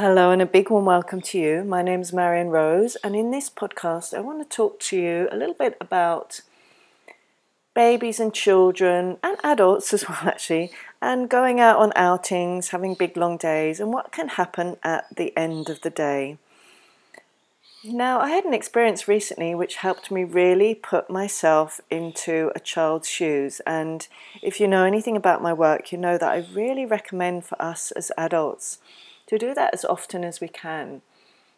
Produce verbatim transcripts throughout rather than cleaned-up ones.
Hello and a big warm welcome to you. My name is Marion Rose, and in this podcast I want to talk to you a little bit about babies and children and adults as well actually, and going out on outings, having big long days, and what can happen at the end of the day. Now, I had an experience recently which helped me really put myself into a child's shoes, and if you know anything about my work, you know that I really recommend for us as adults to do that as often as we can,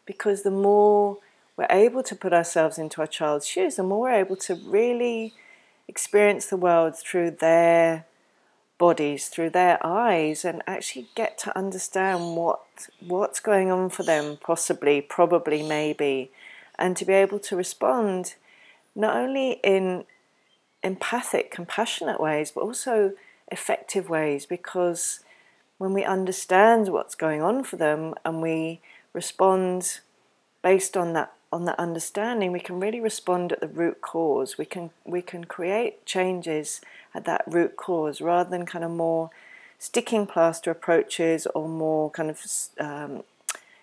because the more we're able to put ourselves into our child's shoes, the more we're able to really experience the world through their bodies, through their eyes, and actually get to understand what what's going on for them, possibly, probably, maybe, and to be able to respond not only in empathic, compassionate ways, but also effective ways, because when we understand what's going on for them and we respond based on that on that understanding, we can really respond at the root cause. We can we can create changes at that root cause, rather than kind of more sticking plaster approaches or more kind of um,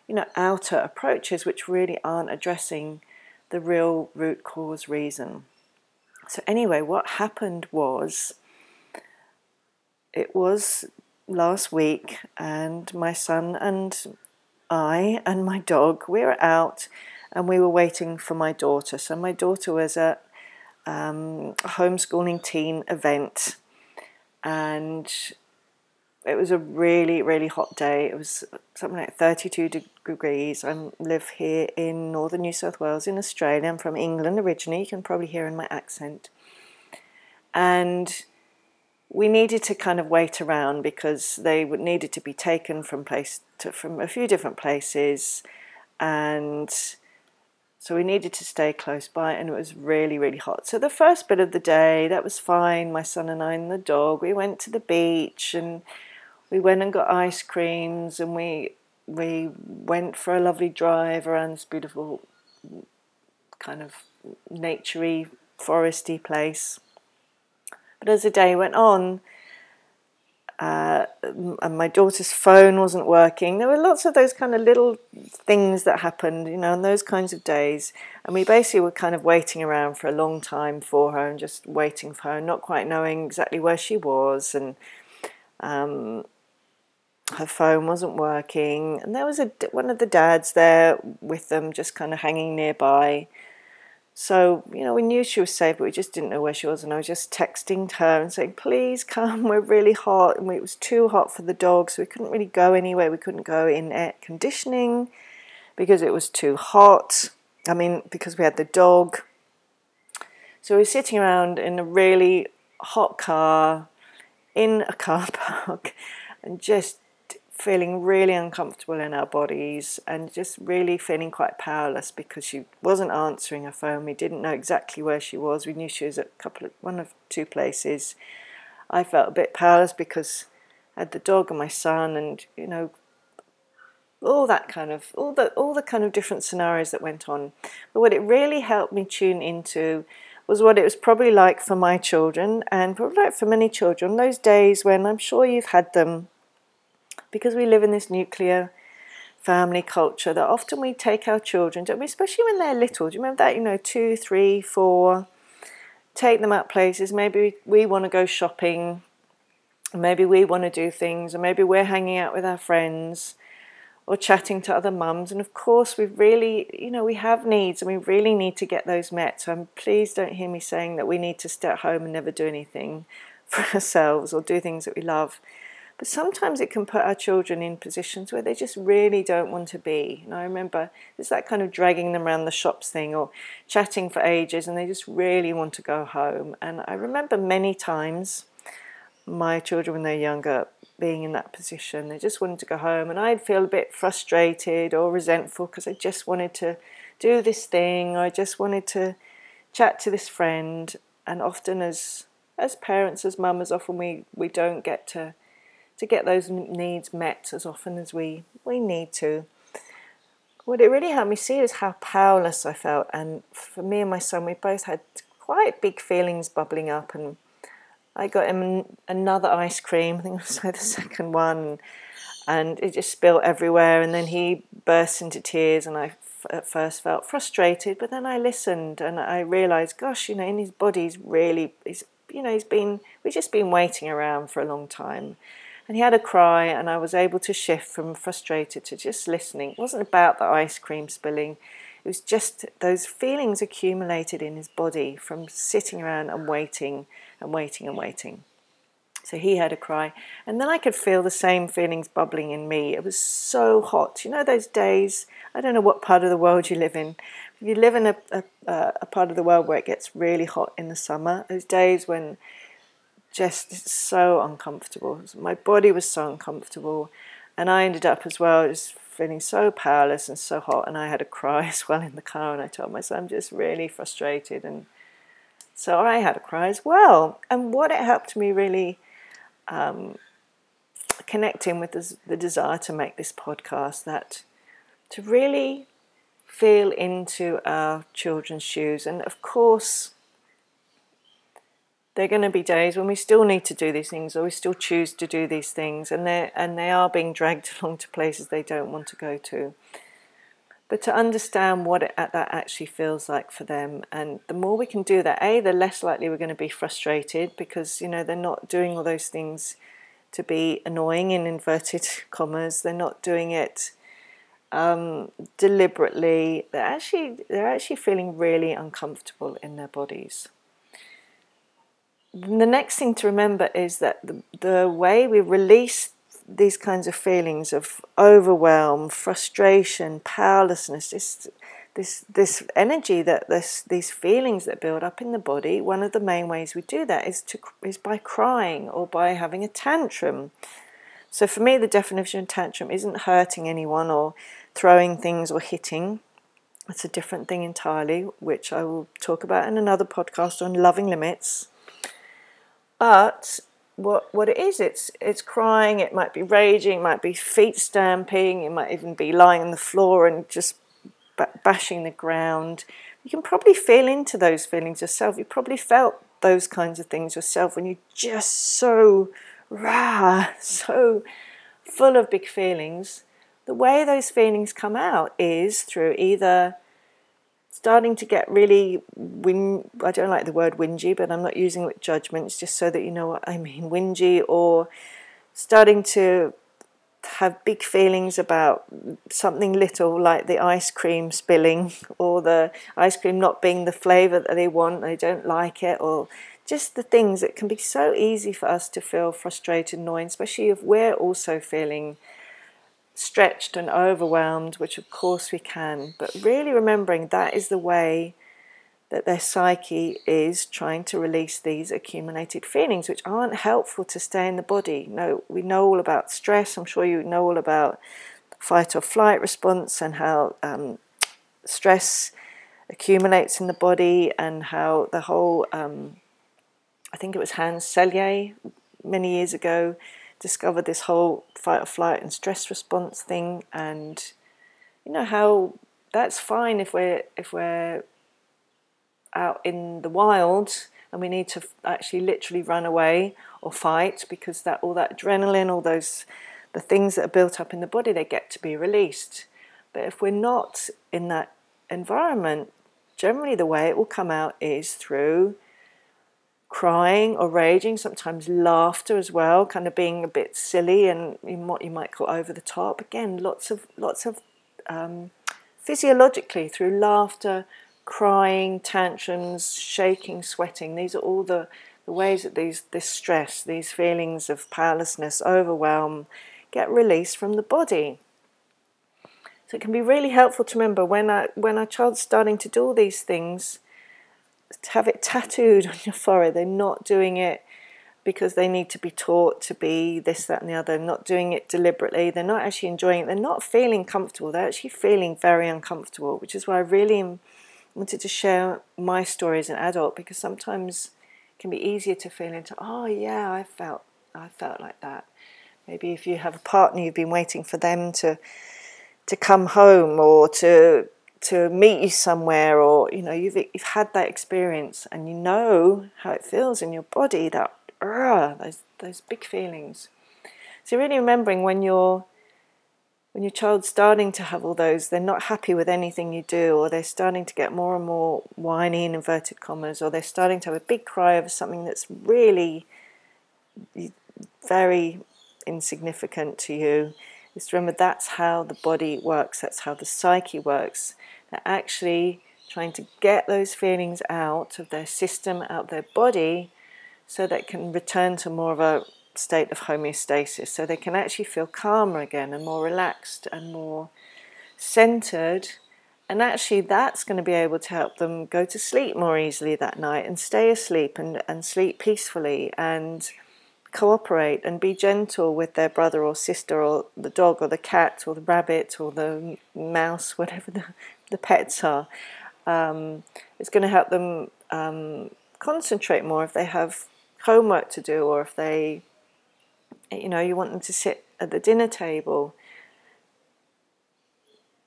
you know outer approaches, which really aren't addressing the real root cause reason. So anyway, what happened was it was. last week, and my son and I and my dog, we were out and we were waiting for my daughter. So my daughter was at um, a homeschooling teen event, and it was a really, really hot day. It was something like thirty-two degrees. I live here in northern New South Wales in Australia. I'm from England originally. You can probably hear in my accent. And we needed to kind of wait around because they would, needed to be taken from place to, from a few different places, and so we needed to stay close by, and it was really, really hot. So the first bit of the day, that was fine. My son and I and the dog, we went to the beach, and we went and got ice creams, and we we went for a lovely drive around this beautiful kind of naturey, foresty place. But as the day went on, uh, and my daughter's phone wasn't working, there were lots of those kind of little things that happened, you know, on those kinds of days. And we basically were kind of waiting around for a long time for her, and just waiting for her, not quite knowing exactly where she was, and um, her phone wasn't working. And there was a, one of the dads there with them, just kind of hanging nearby. So, you know, we knew she was safe, but we just didn't know where she was. And I was just texting her and saying, please come, we're really hot. And it was too hot for the dog, so we couldn't really go anywhere. We couldn't go in air conditioning because it was too hot. I mean, because we had the dog. So we were sitting around in a really hot car, in a car park, and just feeling really uncomfortable in our bodies, and just really feeling quite powerless because she wasn't answering her phone. We didn't know exactly where she was. We knew she was at a couple of one of two places. I felt a bit powerless because I had the dog and my son, and you know, all that kind of all the all the kind of different scenarios that went on. But what it really helped me tune into was what it was probably like for my children, and probably like for many children, those days when, I'm sure you've had them, because we live in this nuclear family culture, that often we take our children, don't we, especially when they're little, do you remember that, you know, two, three, four, take them out places, maybe we want to go shopping, maybe we want to do things, or maybe we're hanging out with our friends, or chatting to other mums, and of course we really, you know, we have needs, and we really need to get those met, so please don't hear me saying that we need to stay at home and never do anything for ourselves, or do things that we love. But sometimes it can put our children in positions where they just really don't want to be. And I remember it's that kind of dragging them around the shops thing, or chatting for ages, and they just really want to go home. And I remember many times my children when they were younger being in that position. They just wanted to go home, and I'd feel a bit frustrated or resentful because I just wanted to do this thing, or I just wanted to chat to this friend. And often as as parents, as mums, often we, we don't get to to get those needs met as often as we, we need to. What it really helped me see is how powerless I felt, and for me and my son, we both had quite big feelings bubbling up, and I got him another ice cream, I think it was like the second one, and it just spilled everywhere. And then he burst into tears, and I f- at first felt frustrated, but then I listened and I realised, gosh, you know, in his body's really, he's, you know, he's been, we've just been waiting around for a long time. And he had a cry, and I was able to shift from frustrated to just listening. It wasn't about the ice cream spilling. It was just those feelings accumulated in his body from sitting around and waiting and waiting and waiting. So he had a cry. And then I could feel the same feelings bubbling in me. It was so hot. You know those days, I don't know what part of the world you live in. You live in a, a, a part of the world where it gets really hot in the summer. Those days when just it's so uncomfortable. My body was so uncomfortable. And I ended up as well just feeling so powerless and so hot. And I had a cry as well in the car. And I told myself, I'm just really frustrated. And so I had a cry as well. And what it helped me really um, connecting with this, the desire to make this podcast, that to really feel into our children's shoes. And of course, there are going to be days when we still need to do these things, or we still choose to do these things, and they and they are being dragged along to places they don't want to go to. But to understand what it, that actually feels like for them, and the more we can do that, A, the less likely we're going to be frustrated, because, you know, they're not doing all those things to be annoying, in inverted commas. They're not doing it um, deliberately. They're actually they're actually feeling really uncomfortable in their bodies. The next thing to remember is that the, the way we release these kinds of feelings of overwhelm, frustration, powerlessness, this this this energy that this these feelings that build up in the body, one of the main ways we do that is to is by crying or by having a tantrum. So for me, the definition of tantrum isn't hurting anyone or throwing things or hitting. It's a different thing entirely, which I will talk about in another podcast on loving limits. But what what it is, it's it's crying, it might be raging, it might be feet stamping, it might even be lying on the floor and just bashing the ground. You can probably feel into those feelings yourself. You probably felt those kinds of things yourself when you're just so raw, so full of big feelings. The way those feelings come out is through either starting to get really, win- I don't like the word whingy, but I'm not using it with judgment, it's just so that you know what I mean, whingy, or starting to have big feelings about something little, like the ice cream spilling, or the ice cream not being the flavour that they want, they don't like it, or just the things that can be so easy for us to feel frustrated, annoying, especially if we're also feeling stretched and overwhelmed, which of course we can, but really remembering that is the way that their psyche is trying to release these accumulated feelings, which aren't helpful to stay in the body. No, we know all about stress. I'm sure you know all about fight or flight response and how um, stress accumulates in the body, and how the whole, um, I think it was Hans Selye many years ago, discovered this whole fight or flight and stress response thing. And you know how that's fine if we're if we're out in the wild and we need to actually literally run away or fight, because that all that adrenaline, all those the things that are built up in the body, they get to be released. But if we're not in that environment, generally the way it will come out is through crying or raging, sometimes laughter as well, kind of being a bit silly and in what you might call over the top. Again, lots of lots of um, physiologically through laughter, crying, tantrums, shaking, sweating. These are all the, the ways that these this stress, these feelings of powerlessness, overwhelm, get released from the body. So it can be really helpful to remember when our, when our child's starting to do all these things, to have it tattooed on your forehead. They're not doing it because they need to be taught to be this, that and the other. They're not doing it deliberately. They're not actually enjoying it. They're not feeling comfortable. They're actually feeling very uncomfortable, which is why I really wanted to share my story as an adult, because sometimes it can be easier to feel into, oh yeah, I felt, I felt like that. Maybe if you have a partner, you've been waiting for them to to come home or to to meet you somewhere, or you know you've you've had that experience and you know how it feels in your body, that uh, those those big feelings. So really remembering when you're when your child's starting to have all those, they're not happy with anything you do, or they're starting to get more and more whiny in inverted commas, or they're starting to have a big cry over something that's really very insignificant to you, is remember that's how the body works, that's how the psyche works. They're actually trying to get those feelings out of their system, out of their body, so that it can return to more of a state of homeostasis, so they can actually feel calmer again and more relaxed and more centered. And actually that's going to be able to help them go to sleep more easily that night and stay asleep and, and sleep peacefully and cooperate and be gentle with their brother or sister or the dog or the cat or the rabbit or the mouse, whatever the, the pets are. Um, it's going to help them um, concentrate more if they have homework to do, or if they, you know, you want them to sit at the dinner table.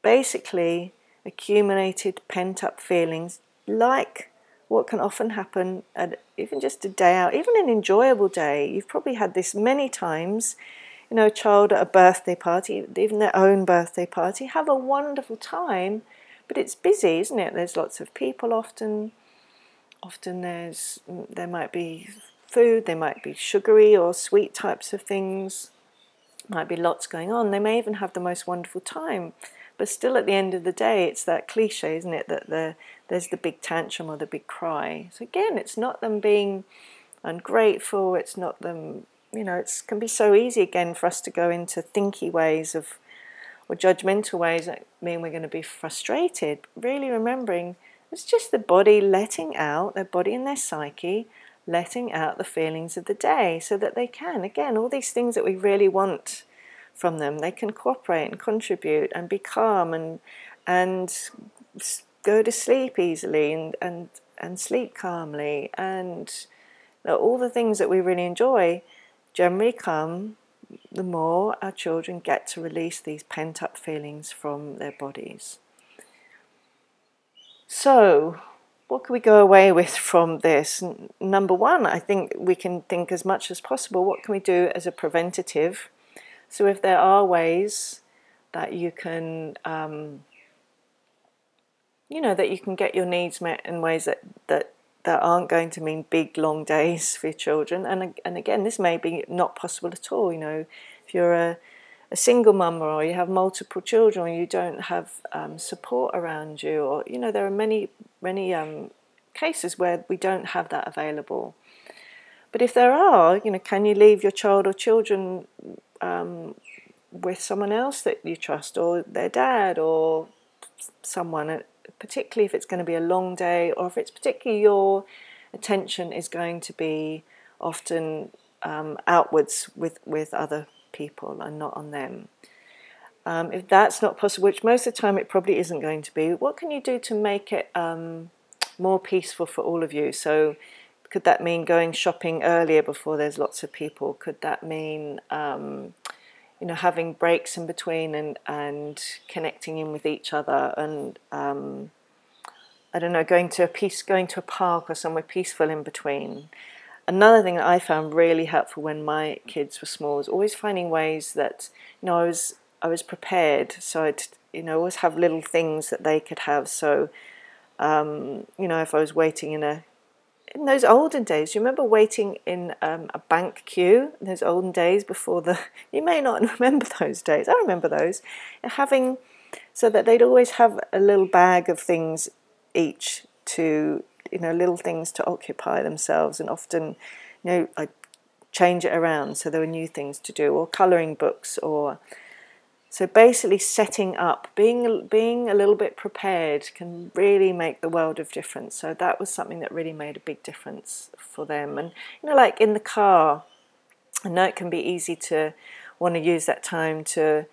Basically, accumulated pent-up feelings, like what can often happen at even just a day out, even an enjoyable day. You've probably had this many times. You know, a child at a birthday party, even their own birthday party, have a wonderful time, but it's busy, isn't it? There's lots of people often. Often there's there might be food, there might be sugary or sweet types of things, might be lots going on. They may even have the most wonderful time, but still at the end of the day, it's that cliche, isn't it, that the, there's the big tantrum or the big cry. So again, it's not them being ungrateful, it's not them, you know, it can be so easy again for us to go into thinky ways of, or judgmental ways that mean we're going to be frustrated. Really remembering it's just the body letting out, their body and their psyche, letting out the feelings of the day so that they can, again, all these things that we really want from them, they can cooperate and contribute and be calm and and go to sleep easily and, and, and sleep calmly. And all the things that we really enjoy generally come the more our children get to release these pent-up feelings from their bodies. So, what can we go away with from this? Number one, I think we can think as much as possible, what can we do as a preventative? So if there are ways that you can, um, you know, that you can get your needs met in ways that, that, that aren't going to mean big, long days for your children. And, and again, this may be not possible at all, you know, if you're a, a single mum, or you have multiple children, or you don't have um, support around you, or, you know, there are many, many um, cases where we don't have that available. But if there are, you know, can you leave your child or children um, with someone else that you trust, or their dad, or someone, particularly if it's going to be a long day, or if it's particularly your attention is going to be often um, outwards with, with other people and not on them. Um, if that's not possible, which most of the time it probably isn't going to be, what can you do to make it um, more peaceful for all of you? So could that mean going shopping earlier before there's lots of people? Could that mean um, you know, having breaks in between and, and connecting in with each other, and um, I don't know, going to a piece, going to a park or somewhere peaceful in between? Another thing that I found really helpful when my kids were small was always finding ways that, you know, I was I was prepared. So I'd, you know, always have little things that they could have. So, um, you know, if I was waiting in a, in those olden days, you remember waiting in um, a bank queue in those olden days before the, you may not remember those days. I remember those. And having, so that they'd always have a little bag of things each to, you know, little things to occupy themselves, and often, you know, I change it around so there were new things to do, or colouring books, or so basically setting up, being being a little bit prepared can really make the world of difference. So that was something that really made a big difference for them. And, you know, like in the car, I know it can be easy to want to use that time to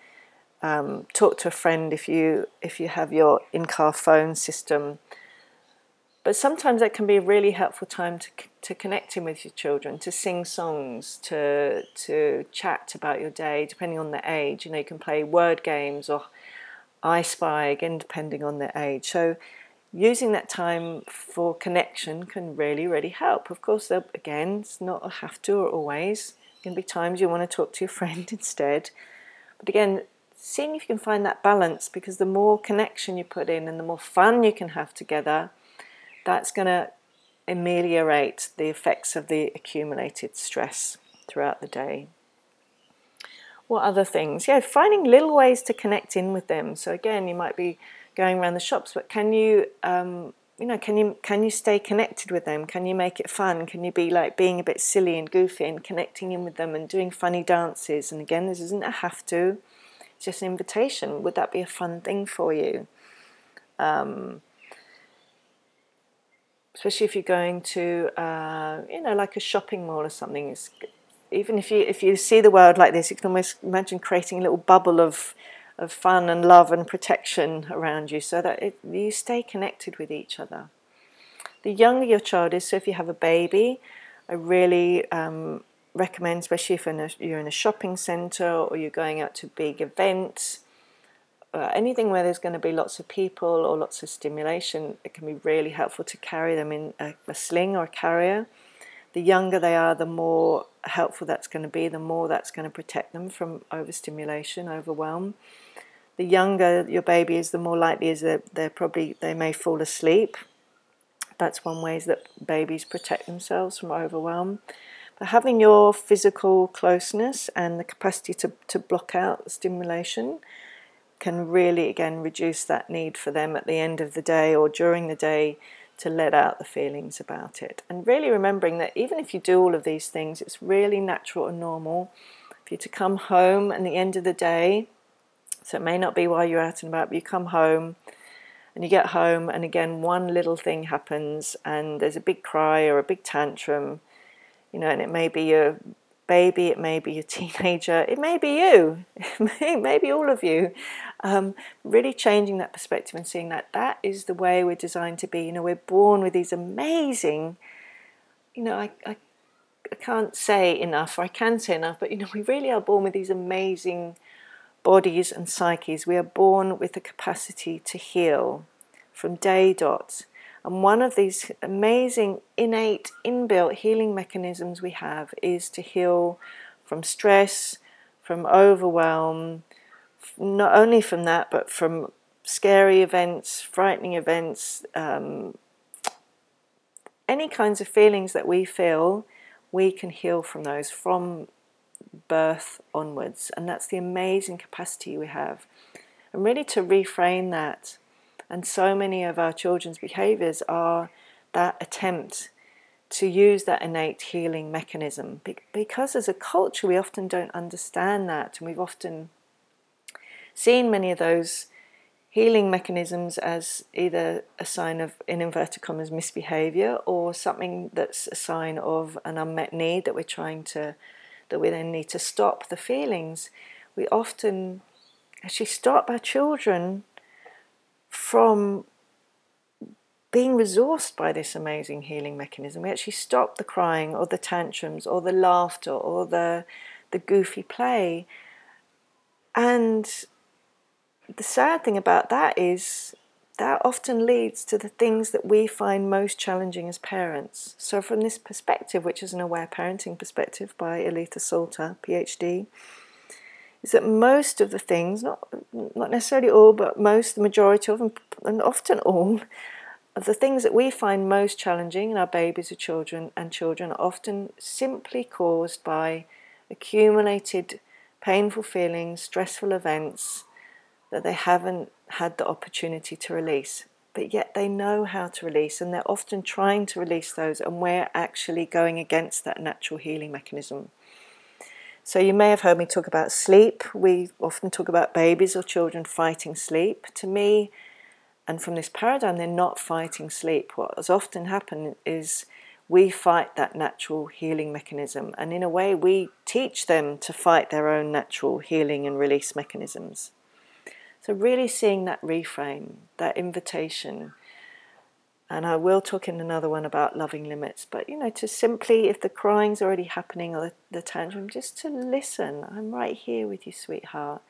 um, talk to a friend if you if you have your in-car phone system. But sometimes that can be a really helpful time to to connect in with your children, to sing songs, to to chat about your day, depending on their age. You know, you can play word games or I Spy, again, depending on their age. So using that time for connection can really, really help. Of course, again, it's not a have to or always. There can be times you want to talk to your friend instead. But again, seeing if you can find that balance, because the more connection you put in and the more fun you can have together, that's going to ameliorate the effects of the accumulated stress throughout the day. What other things? Yeah, finding little ways to connect in with them. So again, you might be going around the shops, but can you, um, you know, can you can you stay connected with them? Can you make it fun? Can you be like being a bit silly and goofy and connecting in with them and doing funny dances? And again, this isn't a have to. It's just an invitation. Would that be a fun thing for you? Um, especially if you're going to, uh, you know, like a shopping mall or something. It's, even if you if you see the world like this, you can almost imagine creating a little bubble of of fun and love and protection around you so that it, you stay connected with each other. The younger your child is, so if you have a baby, I really um, recommend, especially if in a, you're in a shopping centre or you're going out to big events, uh, anything where there's going to be lots of people or lots of stimulation, it can be really helpful to carry them in a, a sling or a carrier. The younger they are, the more helpful that's going to be, the more that's going to protect them from overstimulation, overwhelm. The younger your baby is, the more likely is that they're probably, they may fall asleep. That's one way that babies protect themselves from overwhelm. But having your physical closeness and the capacity to, to block out stimulation can really, again, reduce that need for them at the end of the day or during the day to let out the feelings about it. And really remembering that even if you do all of these things, it's really natural and normal for you to come home at the end of the day. So it may not be while you're out and about, but you come home and you get home and again, one little thing happens and there's a big cry or a big tantrum, you know, and it may be your baby, it may be your teenager, it may be you, it may, it may be all of you. Um, really changing that perspective and seeing that that is the way we're designed to be. You know, we're born with these amazing, you know, I, I, I can't say enough, or I can say enough, but you know, we really are born with these amazing bodies and psyches. We are born with the capacity to heal from day dot. And one of these amazing, innate, inbuilt healing mechanisms we have is to heal from stress, from overwhelm, not only from that, but from scary events, frightening events, um, any kinds of feelings that we feel, we can heal from those from birth onwards. And that's the amazing capacity we have. And really to reframe that. And so many of our children's behaviours are that attempt to use that innate healing mechanism. Be- because as a culture, we often don't understand that. And we've often seen many of those healing mechanisms as either a sign of, in inverted commas, misbehaviour, or something that's a sign of an unmet need that we're trying to, that we then need to stop the feelings. We often actually stop our children from being resourced by this amazing healing mechanism. We actually stop the crying or the tantrums or the laughter or the the goofy play. And the sad thing about that is that often leads to the things that we find most challenging as parents. So from this perspective, which is an Aware Parenting perspective by Aletha Salter, P H D, is that most of the things, not not necessarily all, but most, the majority of them, and often all, of the things that we find most challenging in our babies or children and children are often simply caused by accumulated painful feelings, stressful events that they haven't had the opportunity to release. But yet they know how to release, and they're often trying to release those, and we're actually going against that natural healing mechanism. So you may have heard me talk about sleep. We often talk about babies or children fighting sleep. To me, and from this paradigm, they're not fighting sleep. What has often happened is we fight that natural healing mechanism. And in a way, we teach them to fight their own natural healing and release mechanisms. So really seeing that reframe, that invitation. And I will talk in another one about loving limits. But, you know, to simply, if the crying's already happening or the, the tantrum, just to listen. I'm right here with you, sweetheart.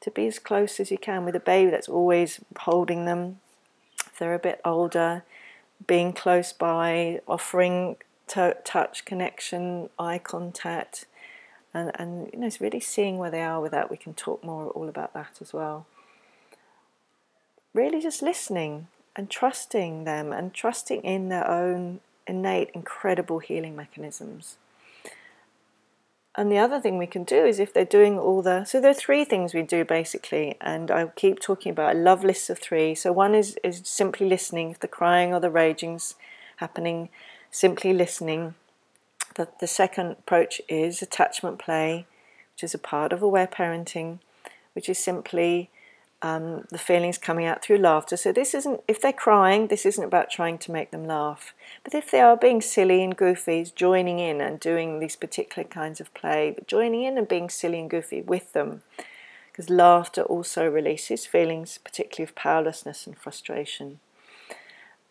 To be as close as you can with a baby that's always holding them. If they're a bit older, being close by, offering t- touch, connection, eye contact. And, and you know, it's really seeing where they are with that. We can talk more all about that as well. Really just listening and trusting them and trusting in their own innate, incredible healing mechanisms. And the other thing we can do is if they're doing all the... So there are three things we do, basically, and I keep talking about, I love lists of three. So one is, is simply listening. If the crying or the raging's happening, simply listening. The, the second approach is attachment play, which is a part of aware parenting, which is simply um, the feelings coming out through laughter. So this isn't... If they're crying, this isn't about trying to make them laugh. But if they are being silly and goofy, joining in and doing these particular kinds of play, but joining in and being silly and goofy with them, because laughter also releases feelings, particularly of powerlessness and frustration.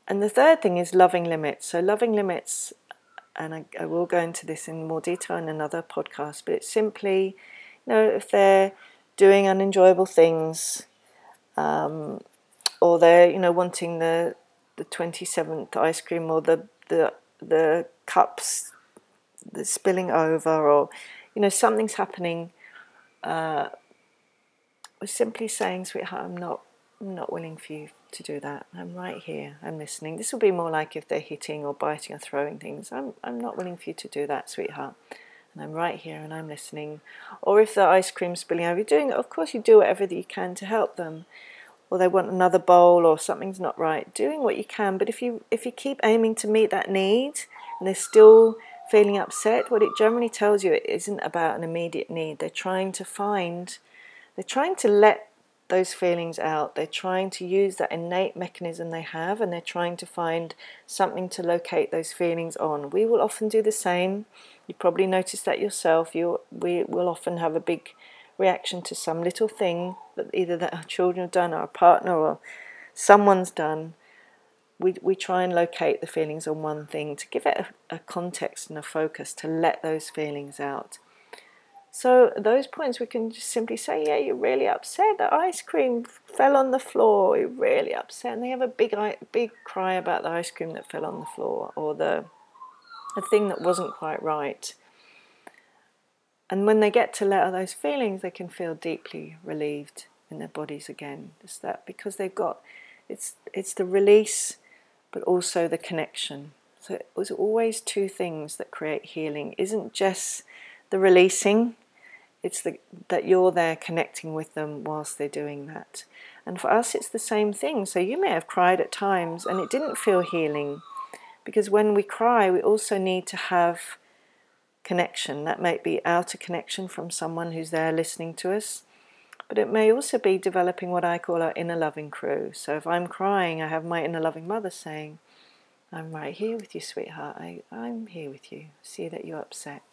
And the third thing is loving limits. So loving limits, and I, I will go into this in more detail in another podcast, but it's simply, you know, if they're doing unenjoyable things, um, or they're, you know, wanting the the twenty-seventh ice cream, or the, the the cups that's spilling over, or, you know, something's happening, uh, we're simply saying, sweetheart, I'm not, I'm not willing for you to do that. I'm right here. I'm listening. This will be more like if they're hitting or biting or throwing things. I'm I'm not willing for you to do that, sweetheart. And I'm right here and I'm listening. Or if the ice cream's spilling over, you're doing it. Of course, you do whatever that you can to help them. Or they want another bowl, or something's not right, doing what you can. But if you if you keep aiming to meet that need and they're still feeling upset, what it generally tells you, it isn't about an immediate need. They're trying to find, they're trying to let those feelings out. They're trying to use that innate mechanism they have, and they're trying to find something to locate those feelings on. We will often do the same. You probably notice that yourself. You we will often have a big reaction to some little thing that either that our children have done, or our partner, or someone's done. We we try and locate the feelings on one thing to give it a, a context and a focus to let those feelings out. So at those points we can just simply say, yeah, you're really upset. The ice cream fell on the floor. You're really upset. And they have a big big cry about the ice cream that fell on the floor, or the the thing that wasn't quite right. And when they get to let out those feelings, they can feel deeply relieved in their bodies again. Just that, because they've got, it's it's the release, but also the connection. So it was always two things that create healing. It isn't just the releasing, it's the, that you're there connecting with them whilst they're doing that. And for us, it's the same thing. So you may have cried at times and it didn't feel healing, because when we cry, we also need to have connection. That might be outer connection from someone who's there listening to us, but it may also be developing what I call our inner loving crew. So if I'm crying, I have my inner loving mother saying, I'm right here with you, sweetheart. I, I'm here with you. See that you're upset.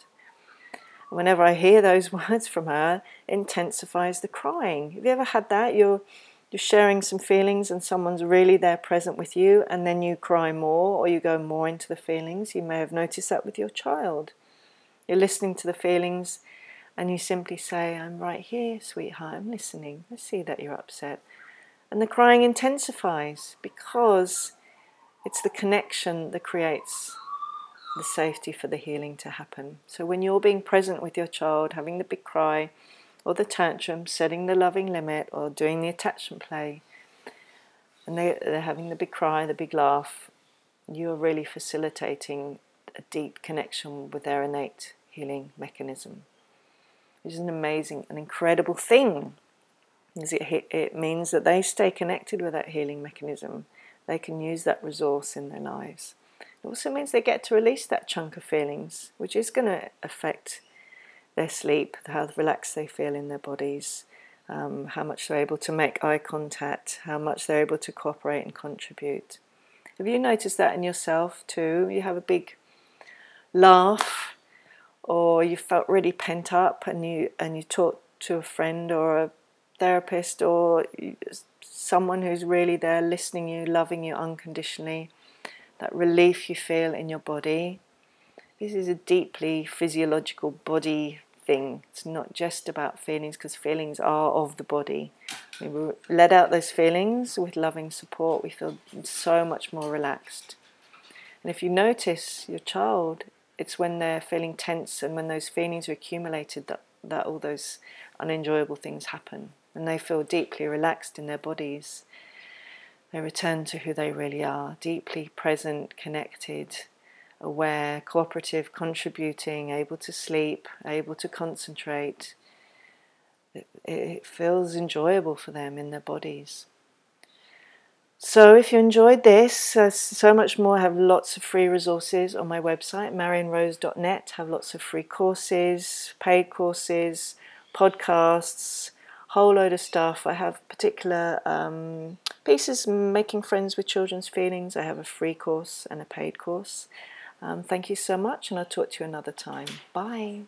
Whenever I hear those words from her, it intensifies the crying. Have you ever had that? You're you're sharing some feelings and someone's really there present with you, and then you cry more, or you go more into the feelings. You may have noticed that with your child. You're listening to the feelings and you simply say, I'm right here, sweetheart, I'm listening. I see that you're upset. And the crying intensifies because it's the connection that creates the safety for the healing to happen. So when you're being present with your child, having the big cry or the tantrum, setting the loving limit or doing the attachment play, and they, they're having the big cry, the big laugh, you're really facilitating a deep connection with their innate healing mechanism, which is an amazing, an incredible thing, because it, it means that they stay connected with that healing mechanism. They can use that resource in their lives. It also means they get to release that chunk of feelings, which is going to affect their sleep, how relaxed they feel in their bodies, um, how much they're able to make eye contact, how much they're able to cooperate and contribute. Have you noticed that in yourself too? You have a big laugh, or you felt really pent up, and you and you talk to a friend or a therapist or someone who's really there listening you, loving you unconditionally. That relief you feel in your body. This is a deeply physiological body thing. It's not just about feelings, because feelings are of the body. When we let out those feelings with loving support, we feel so much more relaxed. And if you notice your child it's when they're feeling tense and when those feelings are accumulated that, that all those unenjoyable things happen. And they feel deeply relaxed in their bodies. They return to who they really are, deeply present, connected, aware, cooperative, contributing, able to sleep, able to concentrate. It, it feels enjoyable for them in their bodies. So if you enjoyed this, uh, so much more, I have lots of free resources on my website, marion rose dot net. I have lots of free courses, paid courses, podcasts, whole load of stuff. I have particular um, pieces, making friends with children's feelings. I have a free course and a paid course. Um, thank you so much, and I'll talk to you another time. Bye.